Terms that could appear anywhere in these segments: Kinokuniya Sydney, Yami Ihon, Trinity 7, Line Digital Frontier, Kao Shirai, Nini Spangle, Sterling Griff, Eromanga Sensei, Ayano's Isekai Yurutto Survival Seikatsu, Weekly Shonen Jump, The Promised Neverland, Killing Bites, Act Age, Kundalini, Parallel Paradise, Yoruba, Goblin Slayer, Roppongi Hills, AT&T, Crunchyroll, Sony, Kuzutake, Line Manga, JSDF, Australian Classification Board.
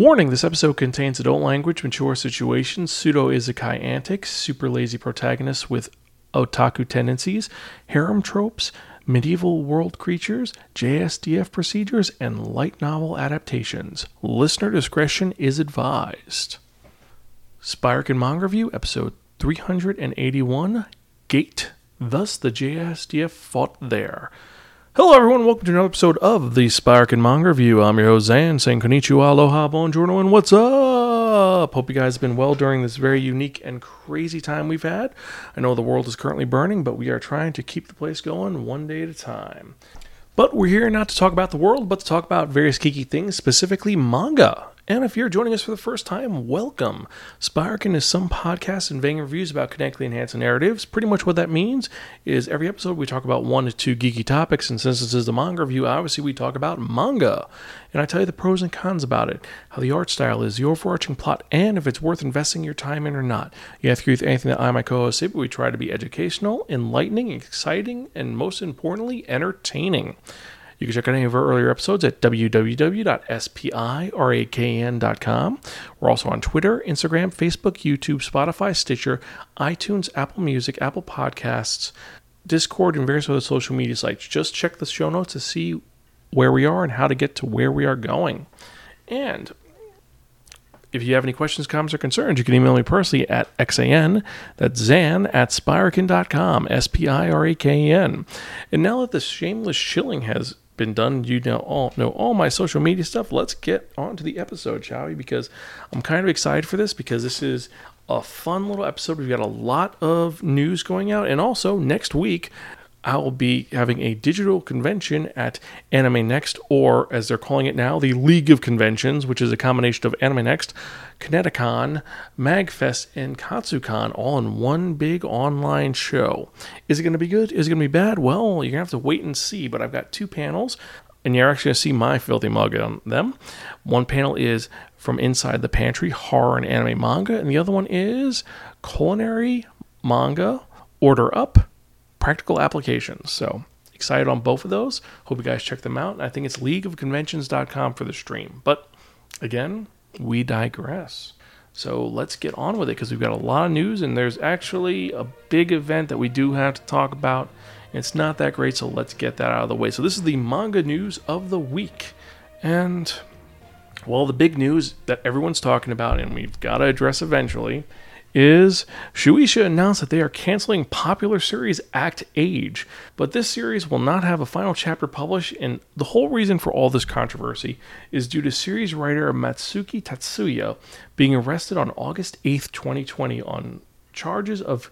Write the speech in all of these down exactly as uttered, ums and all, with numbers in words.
Warning, this episode contains adult language, mature situations, pseudo-isekai antics, super lazy protagonists with otaku tendencies, harem tropes, medieval world creatures, J S D F procedures, and light novel adaptations. Listener discretion is advised. Spiraken Manga Review, episode three hundred eighty-one, Gate. Thus the J S D F fought there. Hello everyone, welcome to another episode of the Spiraken Manga Review. I'm your host Zan, saying konnichiwa, aloha, bonjour, and what's up? Hope you guys have been well during this very unique and crazy time we've had. I know the world is currently burning, but we are trying to keep the place going one day at a time. But we're here not to talk about the world, but to talk about various geeky things, specifically manga. And if you're joining us for the first time, welcome. Spiraken is some podcasts and vague reviews about kinetically enhanced narratives. Pretty much what that means is every episode we talk about one to two geeky topics, and since this is the manga review, obviously we talk about manga. And I tell you the pros and cons about it, how the art style is, the overarching plot, and if it's worth investing your time in or not. You have to agree with anything that I and my co-host say, but we try to be educational, enlightening, exciting, and most importantly, entertaining. You can check out any of our earlier episodes at w w w dot spiraken dot com. We're also on Twitter, Instagram, Facebook, YouTube, Spotify, Stitcher, iTunes, Apple Music, Apple Podcasts, Discord, and various other social media sites. Just check the show notes to see where we are and how to get to where we are going. And if you have any questions, comments, or concerns, you can email me personally at xan, that's zan, at spiraken dot com, S P I R A K E N. And now that this shameless shilling has been done, you now all know all my social media stuff. Let's get on to the episode, shall we? Because I'm kind of excited for this, because this is a fun little episode. We've got a lot of news going out, and also next week I'll be having a digital convention at Anime Next, or as they're calling it now, the League of Conventions, which is a combination of Anime Next, Kineticon, MagFest, and KatsuCon, all in one big online show. Is it going to be good? Is it going to be bad? Well, you're going to have to wait and see, but I've got two panels, and you're actually going to see my filthy mug on them. One panel is From Inside the Pantry, Horror and Anime Manga, and the other one is Culinary Manga, Order Up, Practical Applications. So excited on both of those. Hope you guys check them out. I think it's league of conventions dot com for the stream. But again, we digress. So let's get on with it, because we've got a lot of news, and there's actually a big event that we do have to talk about. It's not that great, so let's get that out of the way. So this is the manga news of the week. And well, the big news that everyone's talking about, and we've got to address eventually, is Shueisha announced that they are canceling popular series Act Age, but this series will not have a final chapter published, and the whole reason for all this controversy is due to series writer Matsuki Tatsuya being arrested on August eighth, twenty twenty on charges of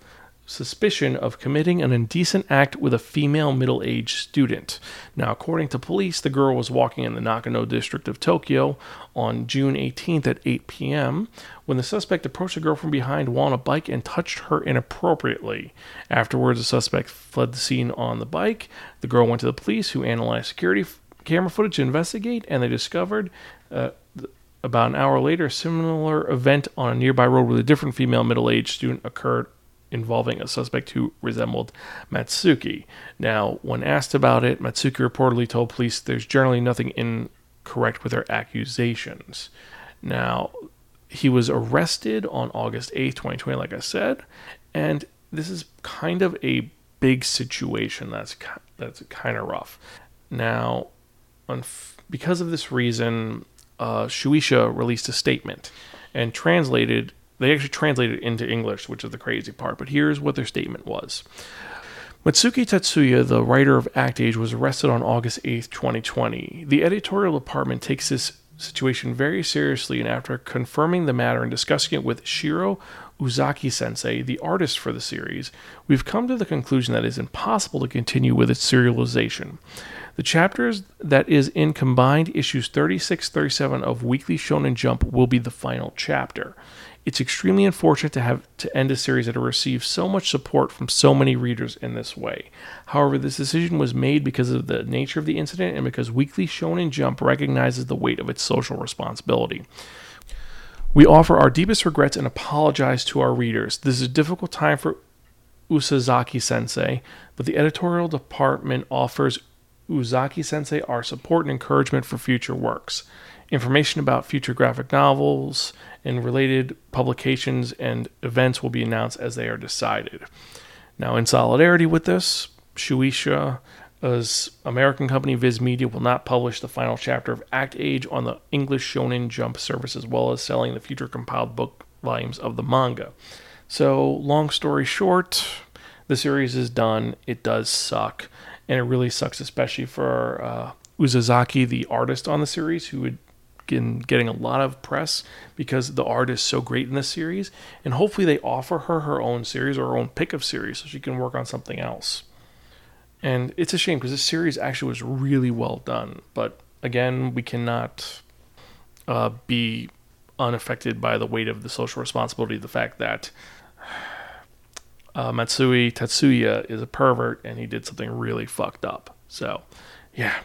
suspicion of committing an indecent act with a female middle-aged student. Now, according to police, the girl was walking in the Nakano district of Tokyo on June eighteenth at eight p.m. when the suspect approached the girl from behind while on a bike and touched her inappropriately. Afterwards, the suspect fled the scene on the bike. The girl went to the police, who analyzed security f- camera footage to investigate, and they discovered uh, th- about an hour later a similar event on a nearby road with a different female middle-aged student occurred, involving a suspect who resembled Matsuki. Now, when asked about it, Matsuki reportedly told police there's generally nothing incorrect with her accusations. Now, he was arrested on August eighth, twenty twenty, like I said, and this is kind of a big situation that's that's kind of rough. Now, on, because of this reason, uh, Shueisha released a statement and translated They actually translated it into English, which is the crazy part, but here's what their statement was. Matsuki Tatsuya, the writer of Act Age, was arrested on August eighth, twenty twenty. The editorial department takes this situation very seriously, and after confirming the matter and discussing it with Shiro Uzaki Sensei, the artist for the series, we've come to the conclusion that it is impossible to continue with its serialization. The chapters that is in combined issues thirty-six thirty-seven of Weekly Shonen Jump will be the final chapter. It's extremely unfortunate to have to end a series that has received so much support from so many readers in this way. However, this decision was made because of the nature of the incident and because Weekly Shonen Jump recognizes the weight of its social responsibility. We offer our deepest regrets and apologize to our readers. This is a difficult time for Usazaki-sensei, but the editorial department offers Uzaki Sensei are support and encouragement for future works. Information about future graphic novels and related publications and events will be announced as they are decided. Now, in solidarity with this, Shueisha's American company Viz Media will not publish the final chapter of Act Age on the English Shonen Jump service, as well as selling the future compiled book volumes of the manga. So, long story short, the series is done. It does suck, and it really sucks, especially for uh, Uzazaki, the artist on the series, who would been getting a lot of press because the art is so great in this series, and hopefully they offer her her own series or her own pick of series so she can work on something else. And it's a shame because this series actually was really well done, but again, we cannot uh, be unaffected by the weight of the social responsibility of the fact that uh, Matsuki Tatsuya is a pervert and he did something really fucked up. So yeah.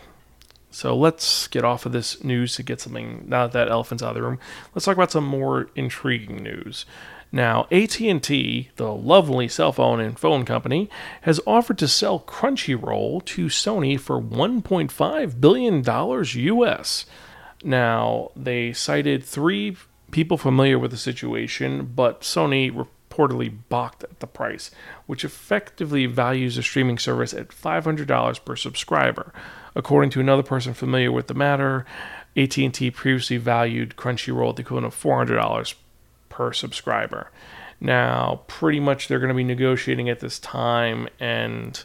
So let's get off of this news to get something, now that that elephant's out of the room, let's talk about some more intriguing news. Now, A T and T, the lovely cell phone and phone company, has offered to sell Crunchyroll to Sony for one point five billion dollars U S. Now, they cited three people familiar with the situation, but Sony reportedly balked at the price, which effectively values the streaming service at five hundred dollars per subscriber. According to another person familiar with the matter, A T and T previously valued Crunchyroll at the equivalent of four hundred dollars per subscriber. Now, pretty much they're going to be negotiating at this time, and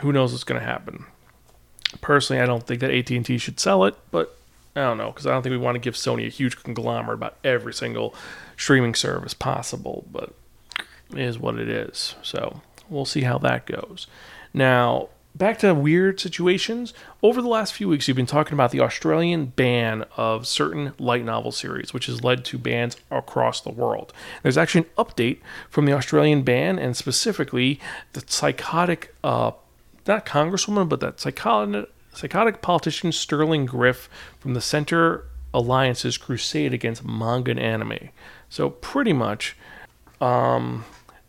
who knows what's going to happen. Personally, I don't think that A T and T should sell it, but I don't know, because I don't think we want to give Sony a huge conglomerate about every single streaming service possible, but it is what it is. So we'll see how that goes. Now, back to weird situations. Over the last few weeks, you've been talking about the Australian ban of certain light novel series, which has led to bans across the world. There's actually an update from the Australian ban, and specifically the psychotic, uh, not congresswoman, but that psychotic, psychotic politician Sterling Griff from the Centre Alliance's crusade against manga and anime. So pretty much, um,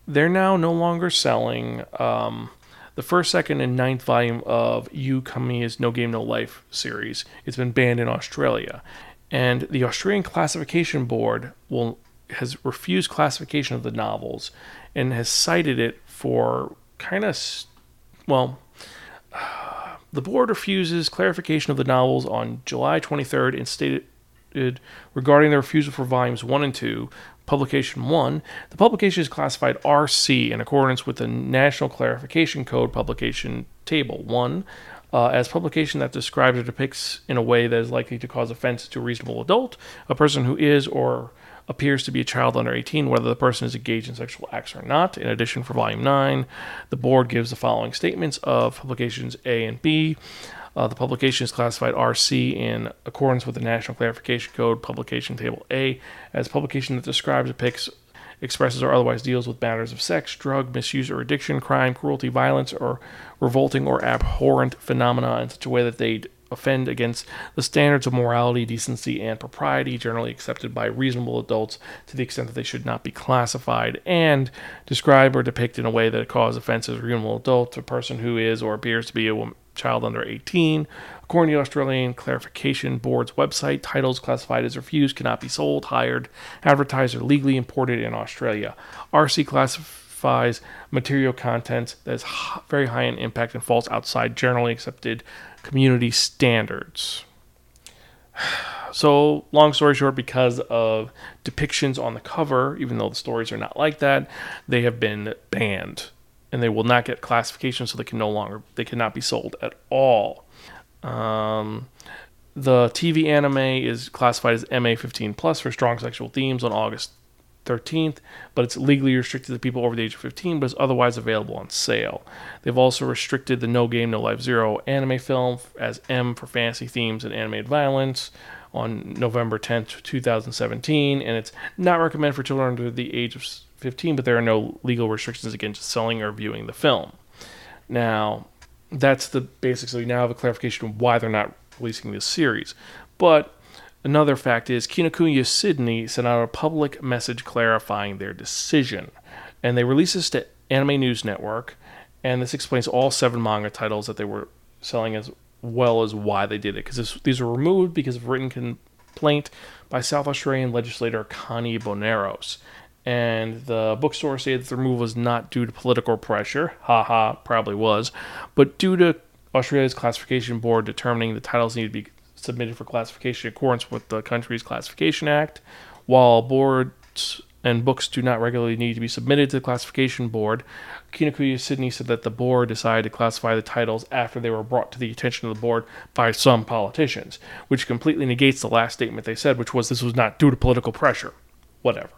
they're now no longer selling... Um, The first, second, and ninth volume of Kinokuniya's No Game, No Life series. It's been banned in Australia. And the Australian Classification Board will has refused classification of the novels and has cited it for kind of... Well, uh, the board refuses clarification of the novels on July twenty-third and stated regarding the refusal for volumes one and two... Publication one, the publication is classified R C in accordance with the National Clarification Code Publication Table one, uh, as publication that describes or depicts in a way that is likely to cause offense to a reasonable adult, a person who is or appears to be a child under eighteen, whether the person is engaged in sexual acts or not. In addition, for Volume nine, the board gives the following statements of publications A and B. Uh, the publication is classified R C in accordance with the National Clarification Code Publication Table A as publication that describes, depicts, expresses, or otherwise deals with matters of sex, drug, misuse, or addiction, crime, cruelty, violence, or revolting or abhorrent phenomena in such a way that they offend against the standards of morality, decency, and propriety generally accepted by reasonable adults to the extent that they should not be classified, and describe or depict in a way that causes offense as a reasonable adult to a person who is or appears to be a woman. Child under eighteen. According to the Australian Clarification Board's website, titles classified as refused cannot be sold, hired, advertised, or legally imported in Australia. R C classifies material content that is very high in impact and falls outside generally accepted community standards. So, long story short, because of depictions on the cover, even though the stories are not like that, they have been banned. And they will not get classification, so they can no longer they cannot be sold at all. Um, the T V anime is classified as M A fifteen plus for strong sexual themes on August thirteenth, but it's legally restricted to people over the age of fifteen, but is otherwise available on sale. They've also restricted the No Game, No Life Zero anime film as M for fantasy themes and animated violence on November tenth, twenty seventeen, and it's not recommended for children under the age of fifteen, but there are no legal restrictions against selling or viewing the film. Now, that's the basically now the clarification of why they're not releasing this series. But another fact is Kinokuniya Sydney sent out a public message clarifying their decision, and they released this to Anime News Network, and this explains all seven manga titles that they were selling as well as why they did it, because these were removed because of written complaint by South Australian legislator Connie Bonaros. And the bookstore stated that the removal was not due to political pressure, haha, probably was, but due to Australia's Classification Board determining the titles need to be submitted for classification in accordance with the country's Classification Act. While boards and books do not regularly need to be submitted to the Classification Board, Kinokuniya Sydney said that the board decided to classify the titles after they were brought to the attention of the board by some politicians, which completely negates the last statement they said, which was this was not due to political pressure. Whatever.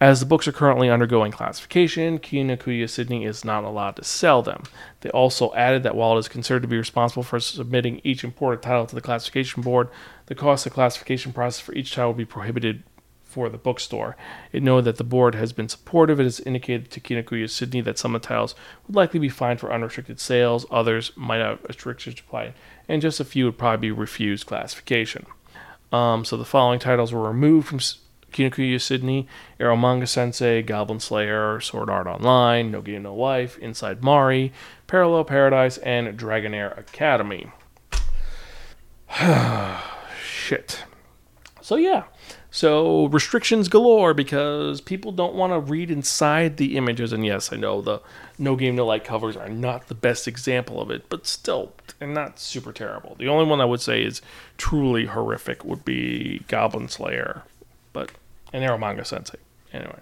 As the books are currently undergoing classification, Kinokuniya Sydney is not allowed to sell them. They also added that while it is considered to be responsible for submitting each imported title to the Classification Board, the cost of the classification process for each title will be prohibited for the bookstore. It noted that the board has been supportive. It has indicated to Kinokuniya Sydney that some of the titles would likely be fined for unrestricted sales, others might have restrictions applied, and just a few would probably be refused classification. Um, so the following titles were removed from Kinokuniya Sydney: Eromanga Sensei, Goblin Slayer, Sword Art Online, No Game, No Life, Inside Mari, Parallel Paradise, and Dragonair Academy. Shit. So yeah. So restrictions galore because people don't want to read inside the images. And yes, I know the No Game, No Life covers are not the best example of it, but still, they're not super terrible. The only one I would say is truly horrific would be Goblin Slayer. But an Eromanga Sensei. Anyway.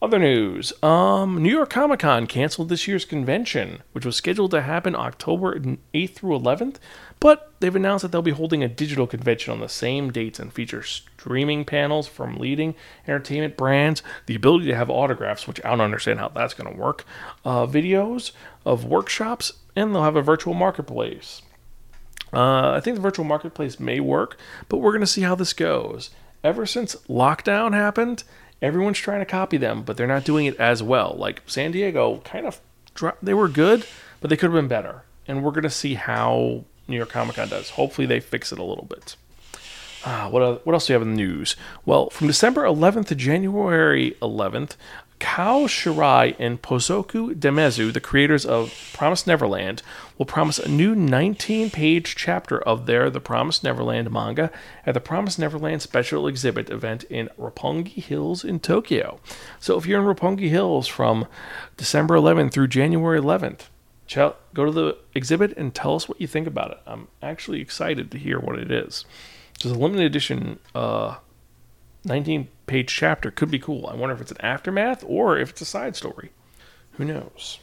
Other news. Um, New York Comic Con canceled this year's convention, which was scheduled to happen October eighth through eleventh, but they've announced that they'll be holding a digital convention on the same dates and feature streaming panels from leading entertainment brands, the ability to have autographs, which I don't understand how that's going to work, uh, videos of workshops, and they'll have a virtual marketplace. Uh, I think the virtual marketplace may work, but we're going to see how this goes. Ever since lockdown happened, everyone's trying to copy them, but they're not doing it as well. Like, San Diego kind of dropped. They were good, but they could have been better. And we're going to see how New York Comic Con does. Hopefully they fix it a little bit. Ah, what, what else do you have in the news? Well, from December eleventh to January eleventh, Kao Shirai and Pozoku Demezu, the creators of Promised Neverland, will promise a new nineteen-page chapter of their The Promised Neverland manga at the Promised Neverland Special Exhibit event in Roppongi Hills in Tokyo. So if you're in Roppongi Hills from December eleventh through January eleventh, go to the exhibit and tell us what you think about it. I'm actually excited to hear what it is. It's a limited edition uh, nineteen-page chapter. Could be cool. I wonder if it's an aftermath or if it's a side story. Who knows?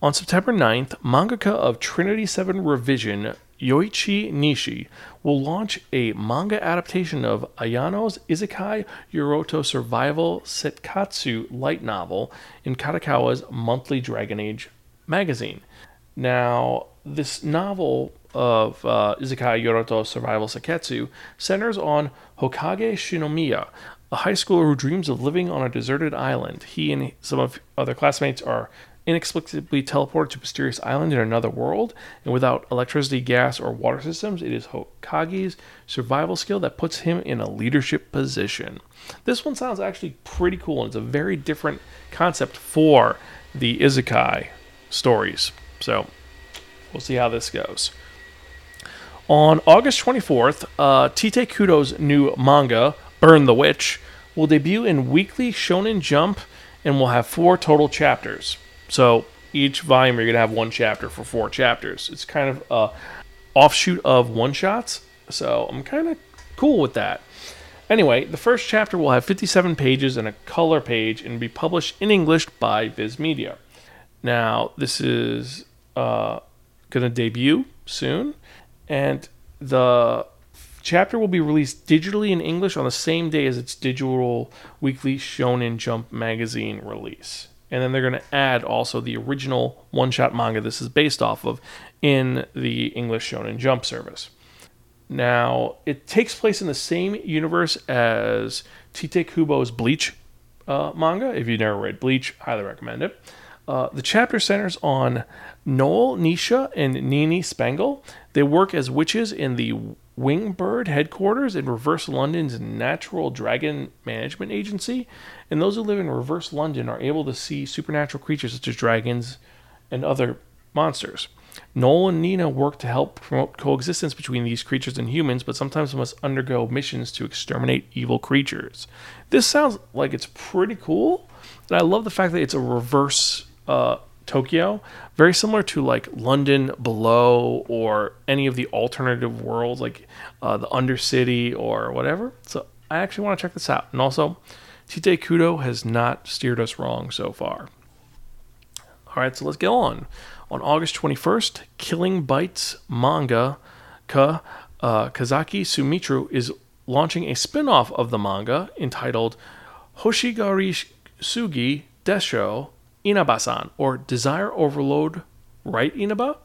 On September ninth, mangaka of Trinity seven Revision, Yoichi Nishi, will launch a manga adaptation of Ayano's Isekai Yurutto Survival Seikatsu light novel in Kadokawa's monthly Dragon Age magazine. Now, this novel of uh, Isekai Yurutto Survival Seikatsu centers on Hokage Shinomiya, a high schooler who dreams of living on a deserted island. He and some of other classmates are inexplicably teleported to a mysterious island in another world, and without electricity, gas, or water systems, it is Hokage's survival skill that puts him in a leadership position. This one sounds actually pretty cool, and it's a very different concept for the Isekai stories. So, we'll see how this goes. On August twenty-fourth, uh, Tite Kudo's new manga, Burn the Witch, will debut in Weekly Shonen Jump and will have four total chapters. So each volume, you're going to have one chapter for four chapters. It's kind of an offshoot of one-shots, so I'm kind of cool with that. Anyway, the first chapter will have fifty-seven pages and a color page and be published in English by Viz Media. Now, this is uh, going to debut soon, and the chapter will be released digitally in English on the same day as its digital Weekly Shonen Jump magazine release. And then they're going to add also the original one-shot manga this is based off of in the English Shonen Jump service. Now, it takes place in the same universe as Tite Kubo's Bleach uh, manga. If you've never read Bleach, highly recommend it. Uh, the chapter centers on Noel, Nisha, and Nini Spangle. They work as witches in the Wingbird headquarters in Reverse London's Natural Dragon Management Agency, and those who live in Reverse London are able to see supernatural creatures such as dragons and other monsters. Noel and Nina work to help promote coexistence between these creatures and humans, but sometimes must undergo missions to exterminate evil creatures. This sounds like it's pretty cool, and I love the fact that it's a reverse uh, Tokyo, very similar to like London Below or any of the alternative worlds, like uh, the Undercity or whatever. So I actually want to check this out. And also, Tite Kudo has not steered us wrong so far. All right, so let's get on. On August twenty-first, Killing Bites manga ka, uh, Kazaki Sumitru is launching a spin-off of the manga entitled Hoshigari Sugi Desho Inaba-san, or Desire Overload, right, Inaba?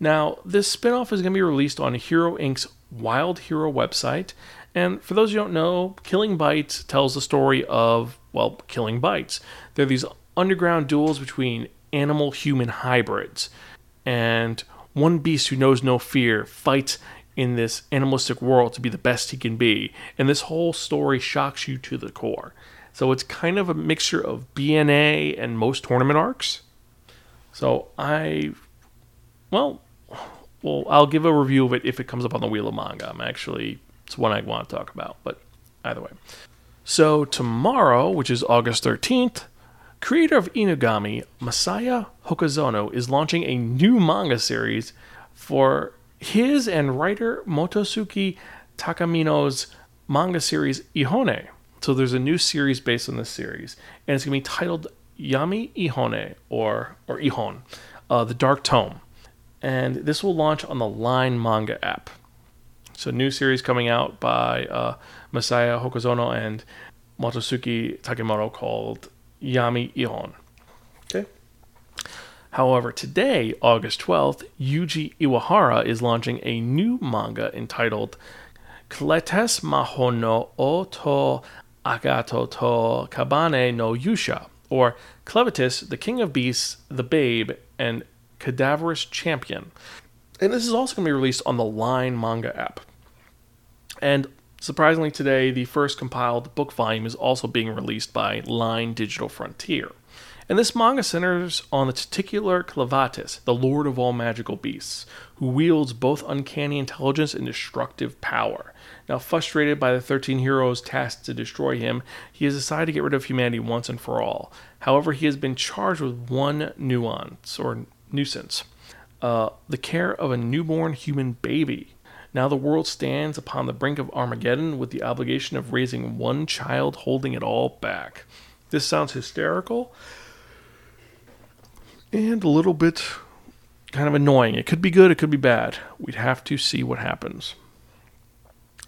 Now, this spin-off is going to be released on Hero Incorporated's Wild Hero website. And for those who don't know, Killing Bites tells the story of, well, Killing Bites. There are these underground duels between animal-human hybrids. And one beast who knows no fear fights in this animalistic world to be the best he can be. And this whole story shocks you to the core. So it's kind of a mixture of B N A and most tournament arcs. So I, well, well, I'll give a review of it if it comes up on the Wheel of Manga. I'm actually, it's one I want to talk about, but either way. So tomorrow, which is August thirteenth, creator of Inugami, Masaya Hokazono, is launching a new manga series for his and writer Motosuki Takamino's manga series Ihone. So there's a new series based on this series, and it's going to be titled Yami Ihone, or or Ihon, uh, The Dark Tome. And this will launch on the Line Manga app. So new series coming out by uh, Masaya Hokazono and Motosuki Takemoto called Yami Ihon. Okay. However, today, August twelfth, Yuji Iwahara is launching a new manga entitled Clevatess Mahono Oto Agato to Kabane no Yusha, or Clevatess, the King of Beasts, the Babe, and Cadaverous Champion. And this is also going to be released on the Line Manga app. And surprisingly today, the first compiled book volume is also being released by Line Digital Frontier. And this manga centers on the titular Clevatess, the lord of all magical beasts, who wields both uncanny intelligence and destructive power. Now, frustrated by the thirteen heroes tasked to destroy him, he has decided to get rid of humanity once and for all. However, he has been charged with one nuance, or nuisance, uh, the care of a newborn human baby. Now the world stands upon the brink of Armageddon with the obligation of raising one child, holding it all back. This sounds hysterical and a little bit kind of annoying. It could be good, it could be bad. We'd have to see what happens.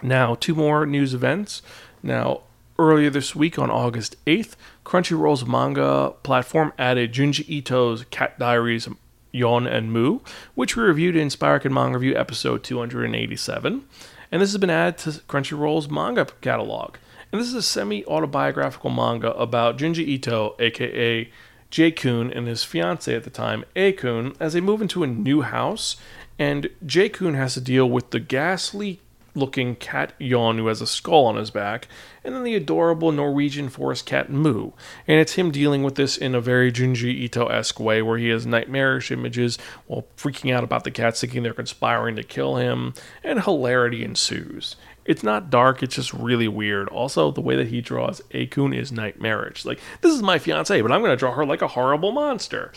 Now, two more news events. Now, earlier this week on August eighth, Crunchyroll's manga platform added Junji Ito's Cat Diaries Yon and Mu, which we reviewed in Spiraken Manga Review episode two eighty-seven. And this has been added to Crunchyroll's manga catalog. And this is a semi-autobiographical manga about Junji Ito, a k a. J-kun, and his fiancée at the time, A-kun, as they move into a new house, and J-kun has to deal with the ghastly-looking cat Yon, who has a skull on his back, and then the adorable Norwegian forest cat Mu, and it's him dealing with this in a very Junji Ito-esque way, where he has nightmarish images while freaking out about the cats, thinking they're conspiring to kill him, and hilarity ensues. It's not dark, it's just really weird. Also, the way that he draws A-kun is nightmarish. Like, this is my fiancée, but I'm going to draw her like a horrible monster.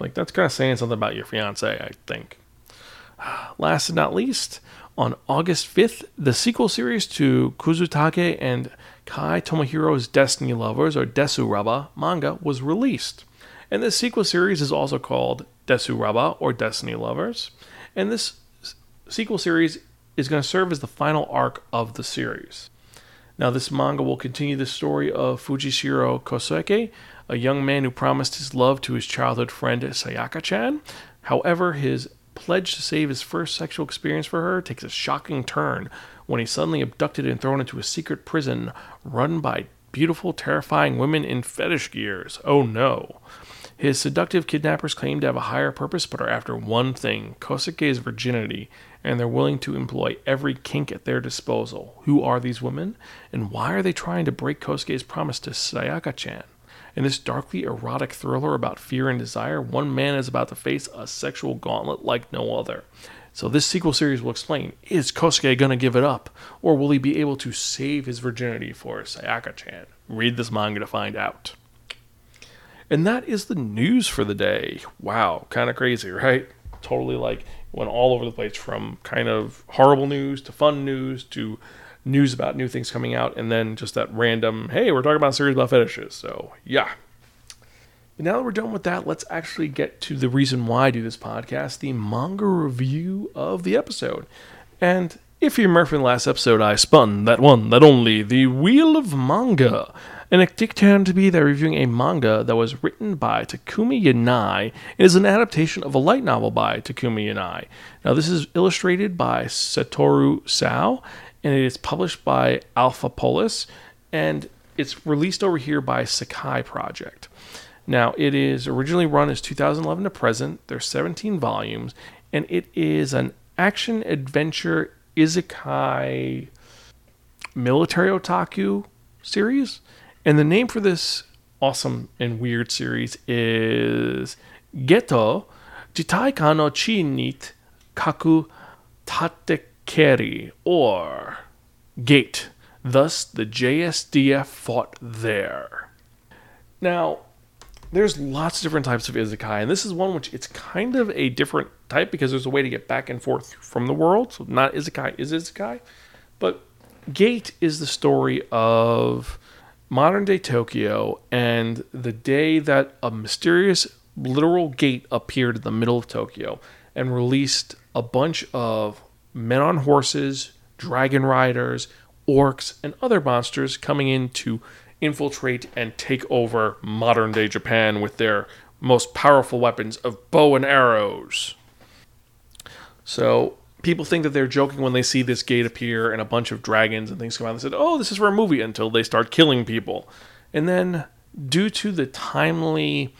Like, that's kind of saying something about your fiancée, I think. Last but not least, on August fifth, the sequel series to Kuzutake and Kai Tomohiro's Destiny Lovers, or Desuraba, manga was released. And this sequel series is also called Desuraba, or Destiny Lovers. And this sequel series is going to serve as the final arc of the series. Now, this manga will continue the story of Fujishiro Kosuke, a young man who promised his love to his childhood friend Sayaka-chan. However, his pledge to save his first sexual experience for her takes a shocking turn when he's suddenly abducted and thrown into a secret prison run by beautiful, terrifying women in fetish gears. Oh no. His seductive kidnappers claim to have a higher purpose, but are after one thing, Kosuke's virginity, and they're willing to employ every kink at their disposal. Who are these women, and why are they trying to break Kosuke's promise to Sayaka-chan? In this darkly erotic thriller about fear and desire, one man is about to face a sexual gauntlet like no other. So this sequel series will explain, is Kosuke going to give it up? Or will he be able to save his virginity for Sayaka-chan? Read this manga to find out. And that is the news for the day. Wow, kind of crazy, right? Totally like went all over the place from kind of horrible news to fun news to news about new things coming out. And then just that random, hey, we're talking about a series about fetishes. So yeah. But now that we're done with that, let's actually get to the reason why I do this podcast, the manga review of the episode. And if you remember from the last episode, I spun that one, that only, the Wheel of Manga. And it turned out to be they're reviewing a manga that was written by Takumi Yanai. It is an adaptation of a light novel by Takumi Yanai. Now, this is illustrated by Satoru Sao, and it is published by Alphapolis, and it's released over here by Sakai Project. Now, it is originally run as two thousand eleven to present. There's seventeen volumes, and it is an action-adventure isekai military otaku series. And the name for this awesome and weird series is Geto Jitaika no Chi Nit Kaku Tatekeri, or Gate. Thus, the J S D F fought there. Now, there's lots of different types of isekai, and this is one which it's kind of a different type because there's a way to get back and forth from the world. So not isekai is isekai, but Gate is the story of modern-day Tokyo and the day that a mysterious literal gate appeared in the middle of Tokyo and released a bunch of men on horses, dragon riders, orcs, and other monsters coming in to infiltrate and take over modern-day Japan with their most powerful weapons of bow and arrows. So people think that they're joking when they see this gate appear and a bunch of dragons and things come out. They said, oh, this is for a movie, until they start killing people. And then due to the timely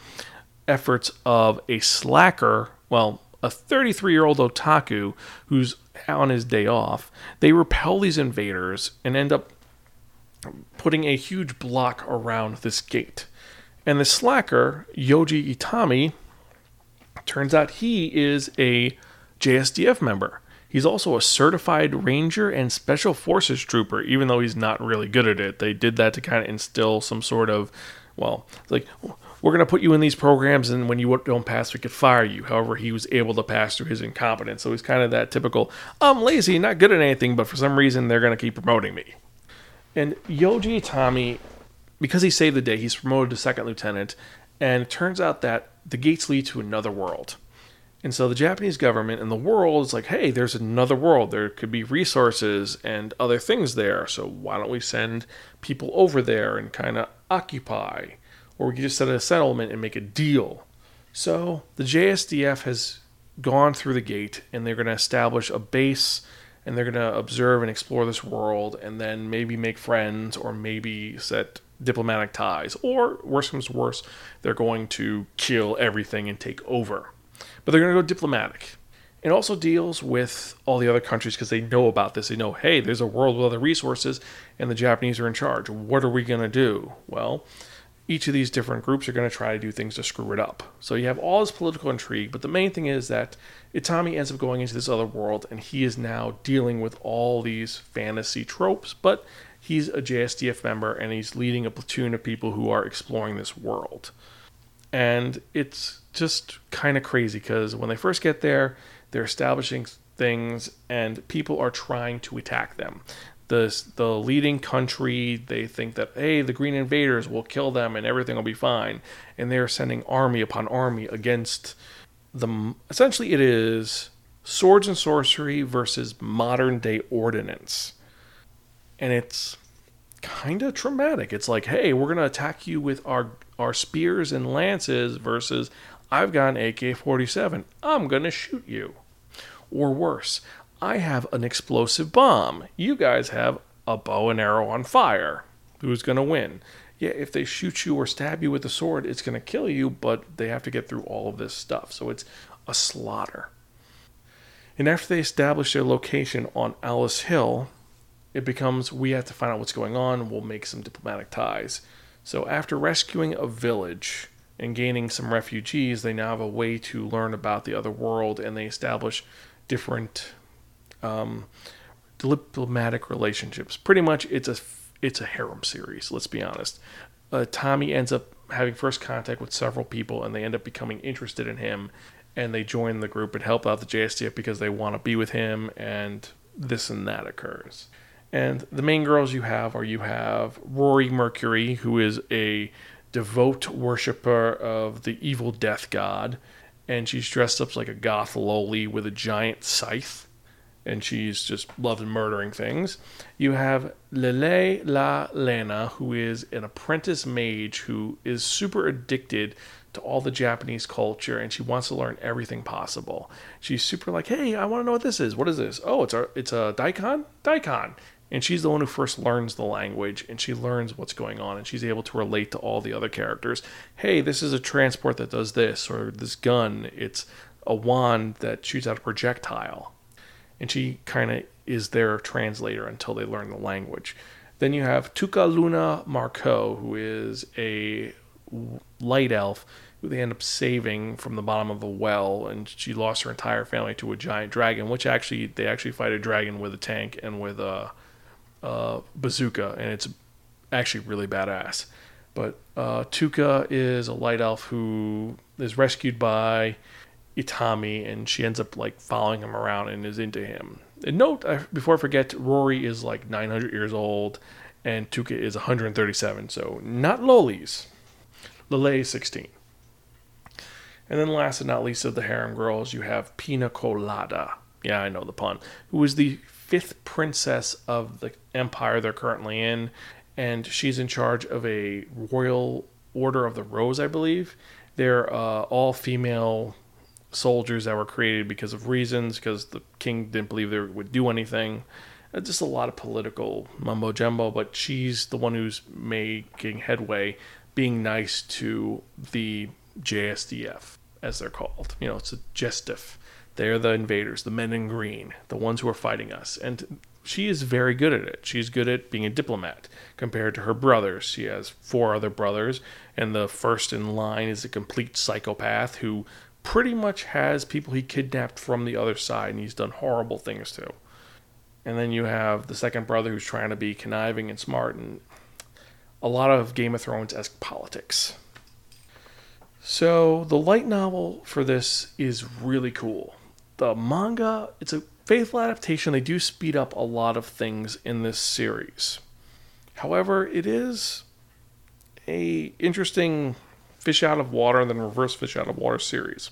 efforts of a slacker, well, a thirty-three-year-old otaku who's on his day off, they repel these invaders and end up putting a huge block around this gate. And the slacker, Yoji Itami, turns out he is a J S D F member. He's also a certified ranger and special forces trooper, even though he's not really good at it. They did that to kind of instill some sort of, well, like, we're going to put you in these programs, and when you don't pass, we could fire you. However, he was able to pass through his incompetence. So he's kind of that typical, I'm lazy, not good at anything, but for some reason, they're going to keep promoting me. And Yoji Itami, because he saved the day, he's promoted to second lieutenant, and it turns out that the gates lead to another world. And so the Japanese government and the world is like, hey, there's another world. There could be resources and other things there. So why don't we send people over there and kind of occupy? Or we could just set a settlement and make a deal. So the J S D F has gone through the gate, and they're going to establish a base, and they're going to observe and explore this world, and then maybe make friends or maybe set diplomatic ties. Or, worse comes to worse, they're going to kill everything and take over. But they're going to go diplomatic. It also deals with all the other countries because they know about this. They know, hey, there's a world with other resources and the Japanese are in charge. What are we going to do? Well, each of these different groups are going to try to do things to screw it up. So you have all this political intrigue, but the main thing is that Itami ends up going into this other world, and he is now dealing with all these fantasy tropes, but he's a J S D F member and he's leading a platoon of people who are exploring this world. And it's just kind of crazy because when they first get there, they're establishing things and people are trying to attack them. The, the leading country, they think that, hey, the green invaders will kill them and everything will be fine. And they're sending army upon army against them. Essentially, it is swords and sorcery versus modern day ordinance. And it's kind of traumatic. It's like, hey, we're going to attack you with our our spears and lances versus I've got an A K forty-seven. I'm going to shoot you. Or worse, I have an explosive bomb. You guys have a bow and arrow on fire. Who's going to win? Yeah, if they shoot you or stab you with a sword, it's going to kill you, but they have to get through all of this stuff. So it's a slaughter. And after they establish their location on Alice Hill, it becomes, we have to find out what's going on. We'll make some diplomatic ties. So after rescuing a village and gaining some refugees, they now have a way to learn about the other world, and they establish different um, diplomatic relationships. Pretty much, it's a it's a harem series. Let's be honest. Uh, Tommy ends up having first contact with several people, and they end up becoming interested in him, and they join the group and help out the J S D F because they want to be with him, and this and that occurs. And the main girls you have are you have Rory Mercury, who is a devout worshiper of the evil death god, and she's dressed up like a goth loli with a giant scythe, and she's just loving murdering things. You have Lele La Lana, who is an apprentice mage who is super addicted to all the Japanese culture, and she wants to learn everything possible. She's super like, hey, I want to know what this is. What is this? Oh, it's a, it's a daikon? Daikon. And she's the one who first learns the language, and she learns what's going on, and she's able to relate to all the other characters. Hey, this is a transport that does this, or this gun. It's a wand that shoots out a projectile. And she kind of is their translator until they learn the language. Then you have Tuka Luna Marco, who is a light elf who they end up saving from the bottom of a well, and she lost her entire family to a giant dragon, which actually, they actually fight a dragon with a tank and with a, a bazooka, and it's actually really badass. But uh, Tuka is a light elf who is rescued by Itami, and she ends up like following him around and is into him. And note, I, before I forget, Rory is like nine hundred years old and Tuka is one hundred thirty-seven, so not lolis. Lele is sixteen. And then last but not least of the harem girls, you have Pina Colada. Yeah, I know the pun. Who is the fifth princess of the empire they're currently in, and she's in charge of a royal order of the Rose, I believe. They're uh, all female soldiers that were created because of reasons, because the king didn't believe they would do anything. Just a lot of political mumbo jumbo, but she's the one who's making headway, being nice to the J S D F, as they're called. You know, it's a J S D F. They're the invaders, the men in green, the ones who are fighting us. And she is very good at it. She's good at being a diplomat compared to her brothers. She has four other brothers, and the first in line is a complete psychopath who pretty much has people he kidnapped from the other side, and he's done horrible things to. And then you have the second brother who's trying to be conniving and smart, and a lot of Game of Thrones-esque politics. So the light novel for this is really cool. The manga, it's a faithful adaptation. They do speed up a lot of things in this series. However, it is a interesting fish out of water and then reverse fish out of water series.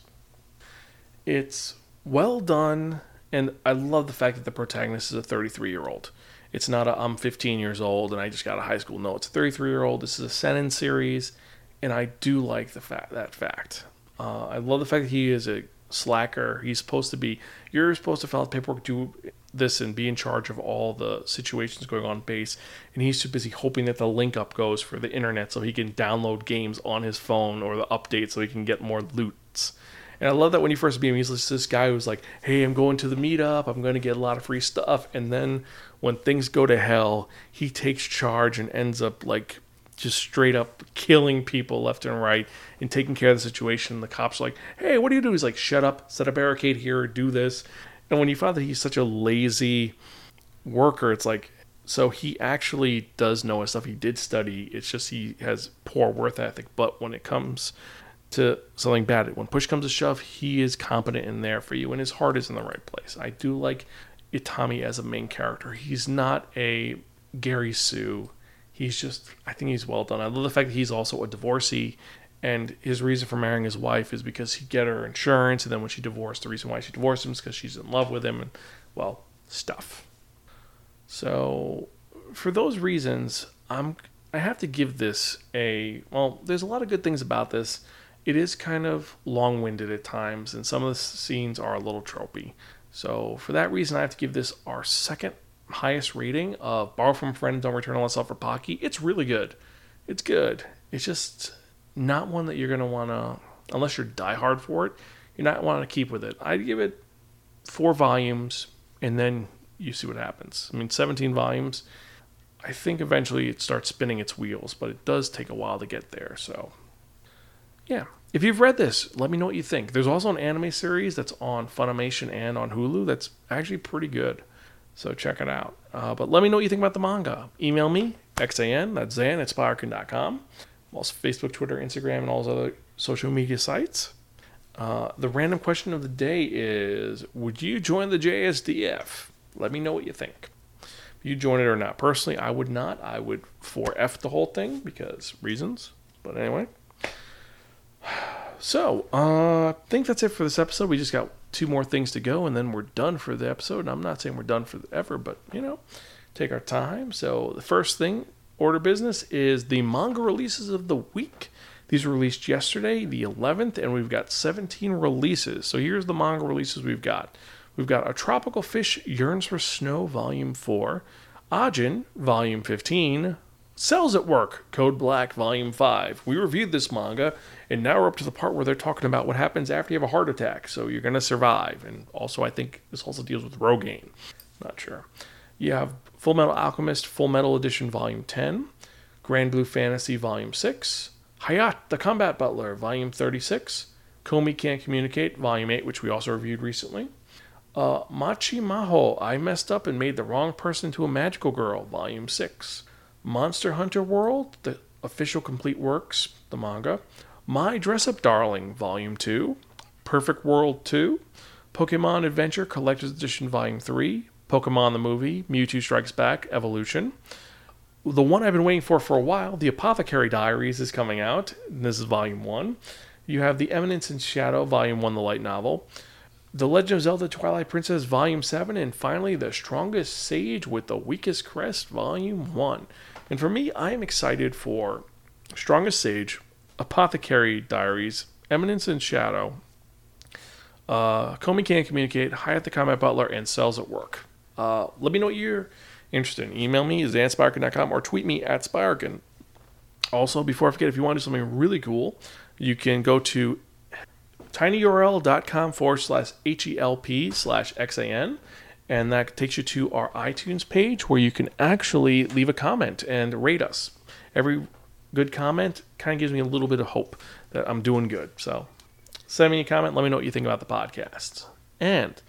It's well done, and I love the fact that the protagonist is a thirty-three-year-old. It's not a, I'm fifteen years old and I just got a high school. No, it's a thirty-three-year-old. This is a seinen series, and I do like the fact that fact. Uh, I love the fact that he is a slacker. He's supposed to be, you're supposed to file paperwork, do this, and be in charge of all the situations going on base, and he's too busy hoping that the link up goes for the internet so he can download games on his phone or the update so he can get more loots. And I love that when you first meet him, he's just this guy who's like, hey, I'm going to the meetup, I'm going to get a lot of free stuff. And then when things go to hell, he takes charge and ends up like just straight up killing people left and right and taking care of the situation. The cops are like, hey, what do you do? He's like, shut up, set a barricade here, do this. And when you find that he's such a lazy worker, it's like, so he actually does know his stuff. He did study. It's just he has poor work ethic. But when it comes to something bad, when push comes to shove, he is competent in there for you, and his heart is in the right place. I do like Itami as a main character. He's not a Gary Sue. He's just, I think he's well done. I love the fact that he's also a divorcee, and his reason for marrying his wife is because he get her insurance, and then when she divorced, the reason why she divorced him is because she's in love with him, and, well, stuff. So, for those reasons, I'm, I have to give this a, well, there's a lot of good things about this. It is kind of long-winded at times, and some of the scenes are a little tropey. So, for that reason, I have to give this our second highest rating of Borrow From a Friend, Don't Return Unless Offered for Pocky. It's really good. It's good. It's just not one that you're going to want to, unless you're diehard for it, you're not wanting to keep with it. I'd give it four volumes, and then you see what happens. I mean, seventeen volumes. I think eventually it starts spinning its wheels, but it does take a while to get there. So, yeah. If you've read this, let me know what you think. There's also an anime series that's on Funimation and on Hulu that's actually pretty good. So check it out. Uh, but let me know what you think about the manga. Email me, xan, that's zan, at spiraken dot com. Also Facebook, Twitter, Instagram, and all those other social media sites. Uh, the random question of the day is, would you join the J S D F? Let me know what you think. If you join it or not. Personally, I would not. I would four F the whole thing because reasons. But anyway. So, uh, I think that's it for this episode. We just got two more things to go, and then we're done for the episode. And I'm not saying we're done for ever, but, you know, take our time. So, the first thing, order business, is the manga releases of the week. These were released yesterday, the eleventh, and we've got seventeen releases. So here's the manga releases we've got. We've got A Tropical Fish Yearns for Snow, Volume four. Ajin, Volume fifteen. Cells at Work, Code Black, Volume five. We reviewed this manga, and now we're up to the part where they're talking about what happens after you have a heart attack. So you're going to survive. And also, I think this also deals with Rogaine. Not sure. You have Full Metal Alchemist, Full Metal Edition, Volume ten. Grand Blue Fantasy, Volume six. Hayat, the Combat Butler, Volume thirty-six. Komi Can't Communicate, Volume eight, which we also reviewed recently. Uh, Machi Maho, I Messed Up and Made the Wrong Person to a Magical Girl, Volume six. Monster Hunter World, the official complete works, the manga. My Dress Up Darling, Volume two. Perfect World two. Pokemon Adventure Collector's Edition, Volume three. Pokemon the Movie, Mewtwo Strikes Back, Evolution. The one I've been waiting for for a while, The Apothecary Diaries, is coming out. This is Volume one. You have The Eminence in Shadow, Volume one, the light novel. The Legend of Zelda Twilight Princess, Volume seven. And finally, The Strongest Sage with the Weakest Crest, Volume one. And for me, I am excited for Strongest Sage, Apothecary Diaries, Eminence in Shadow, uh, Komi Can't Communicate, Hayat the Combat Butler, and Cells at Work. Uh, let me know what you're interested in. Email me, zan spiraken dot com, or tweet me at Spiraken. Also, before I forget, if you want to do something really cool, you can go to tinyurl.com forward slash H-E-L-P slash X-A-N, and that takes you to our iTunes page where you can actually leave a comment and rate us. Every good comment kind of gives me a little bit of hope that I'm doing good. So send me a comment. Let me know what you think about the podcast. And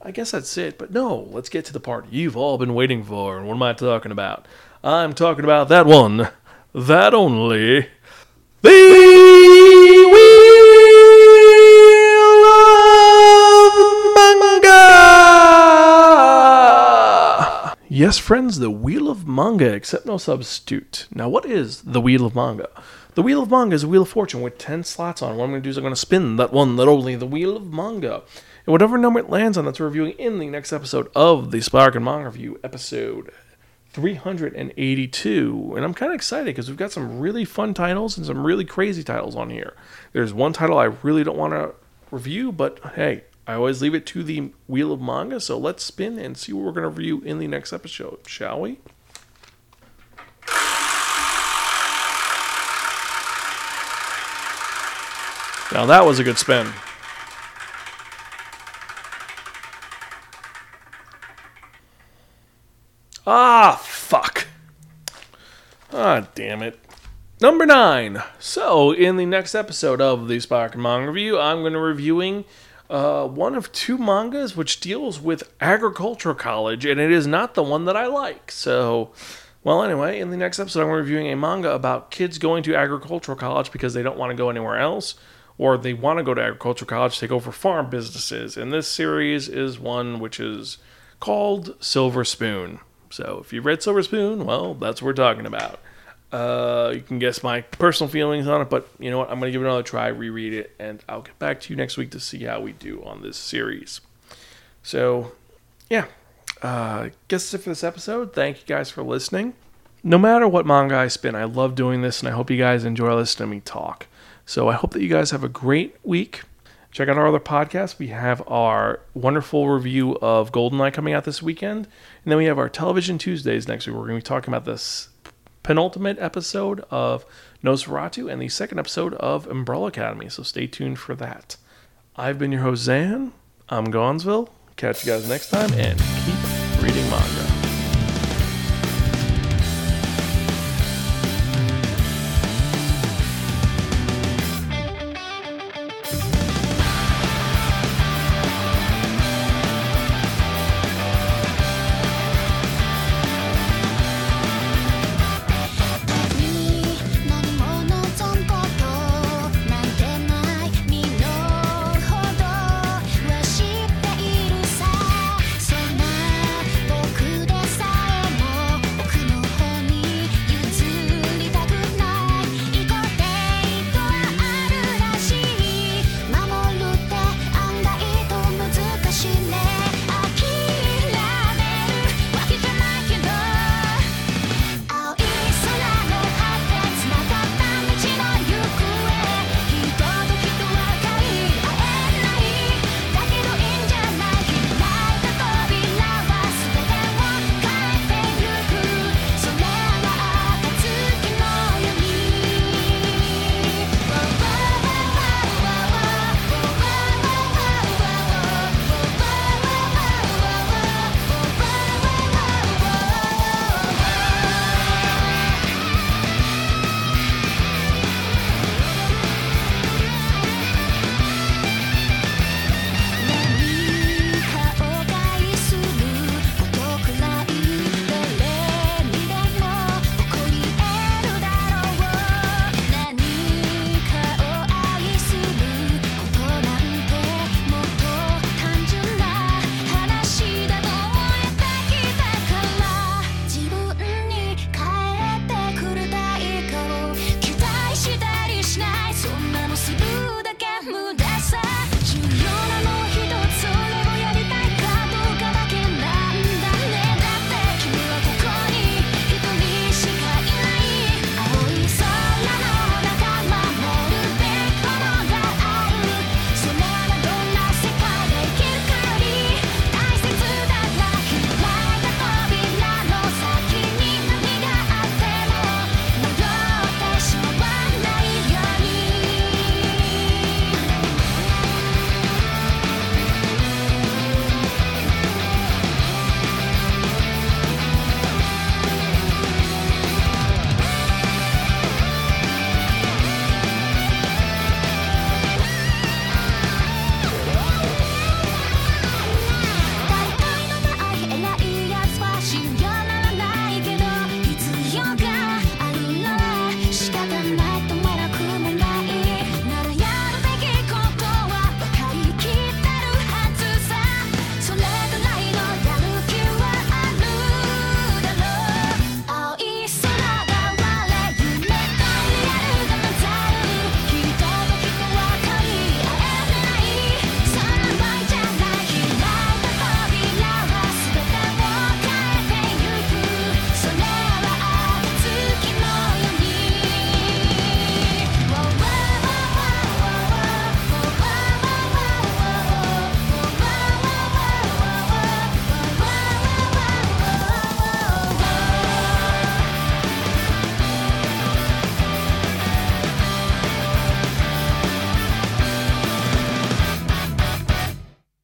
I guess that's it, but no, let's get to the part you've all been waiting for. And what am I talking about? I'm talking about that one, that only, the Wheel of Manga! Yes, friends, the Wheel of Manga, except no substitute. Now, what is the Wheel of Manga? The Wheel of Manga is a Wheel of Fortune with ten slots on. What I'm going to do is I'm going to spin that one, that only, the Wheel of Manga. And whatever number it lands on, that's reviewing in the next episode of the Spiraken Manga Review, episode three hundred eighty-two. And I'm kind of excited because we've got some really fun titles and some really crazy titles on here. There's one title I really don't want to review, but hey, I always leave it to the Wheel of Manga. So let's spin and see what we're going to review in the next episode, shall we? Now that was a good spin. Ah, fuck. Ah, damn it. Number nine. So, in the next episode of the Spiraken Manga Review, I'm going to be reviewing uh, one of two mangas which deals with agricultural college, and it is not the one that I like. So, well, anyway, in the next episode, I'm going to be reviewing a manga about kids going to agricultural college because they don't want to go anywhere else, or they want to go to agricultural college to take over farm businesses. And this series is one which is called Silver Spoon. So if you've read Silver Spoon, well, that's what we're talking about. Uh, you can guess my personal feelings on it, but you know what? I'm going to give it another try, reread it, and I'll get back to you next week to see how we do on this series. So, yeah. Uh, guess that's it for this episode. Thank you guys for listening. No matter what manga I spin, I love doing this, and I hope you guys enjoy listening to me talk. So I hope that you guys have a great week. Check out our other podcasts. We have our wonderful review of GoldenEye coming out this weekend. And then we have our Television Tuesdays next week. We're going to be talking about this penultimate episode of Nosferatu and the second episode of Umbrella Academy. So stay tuned for that. I've been your host, Zan. I'm Gonzville. Catch you guys next time and keep reading manga.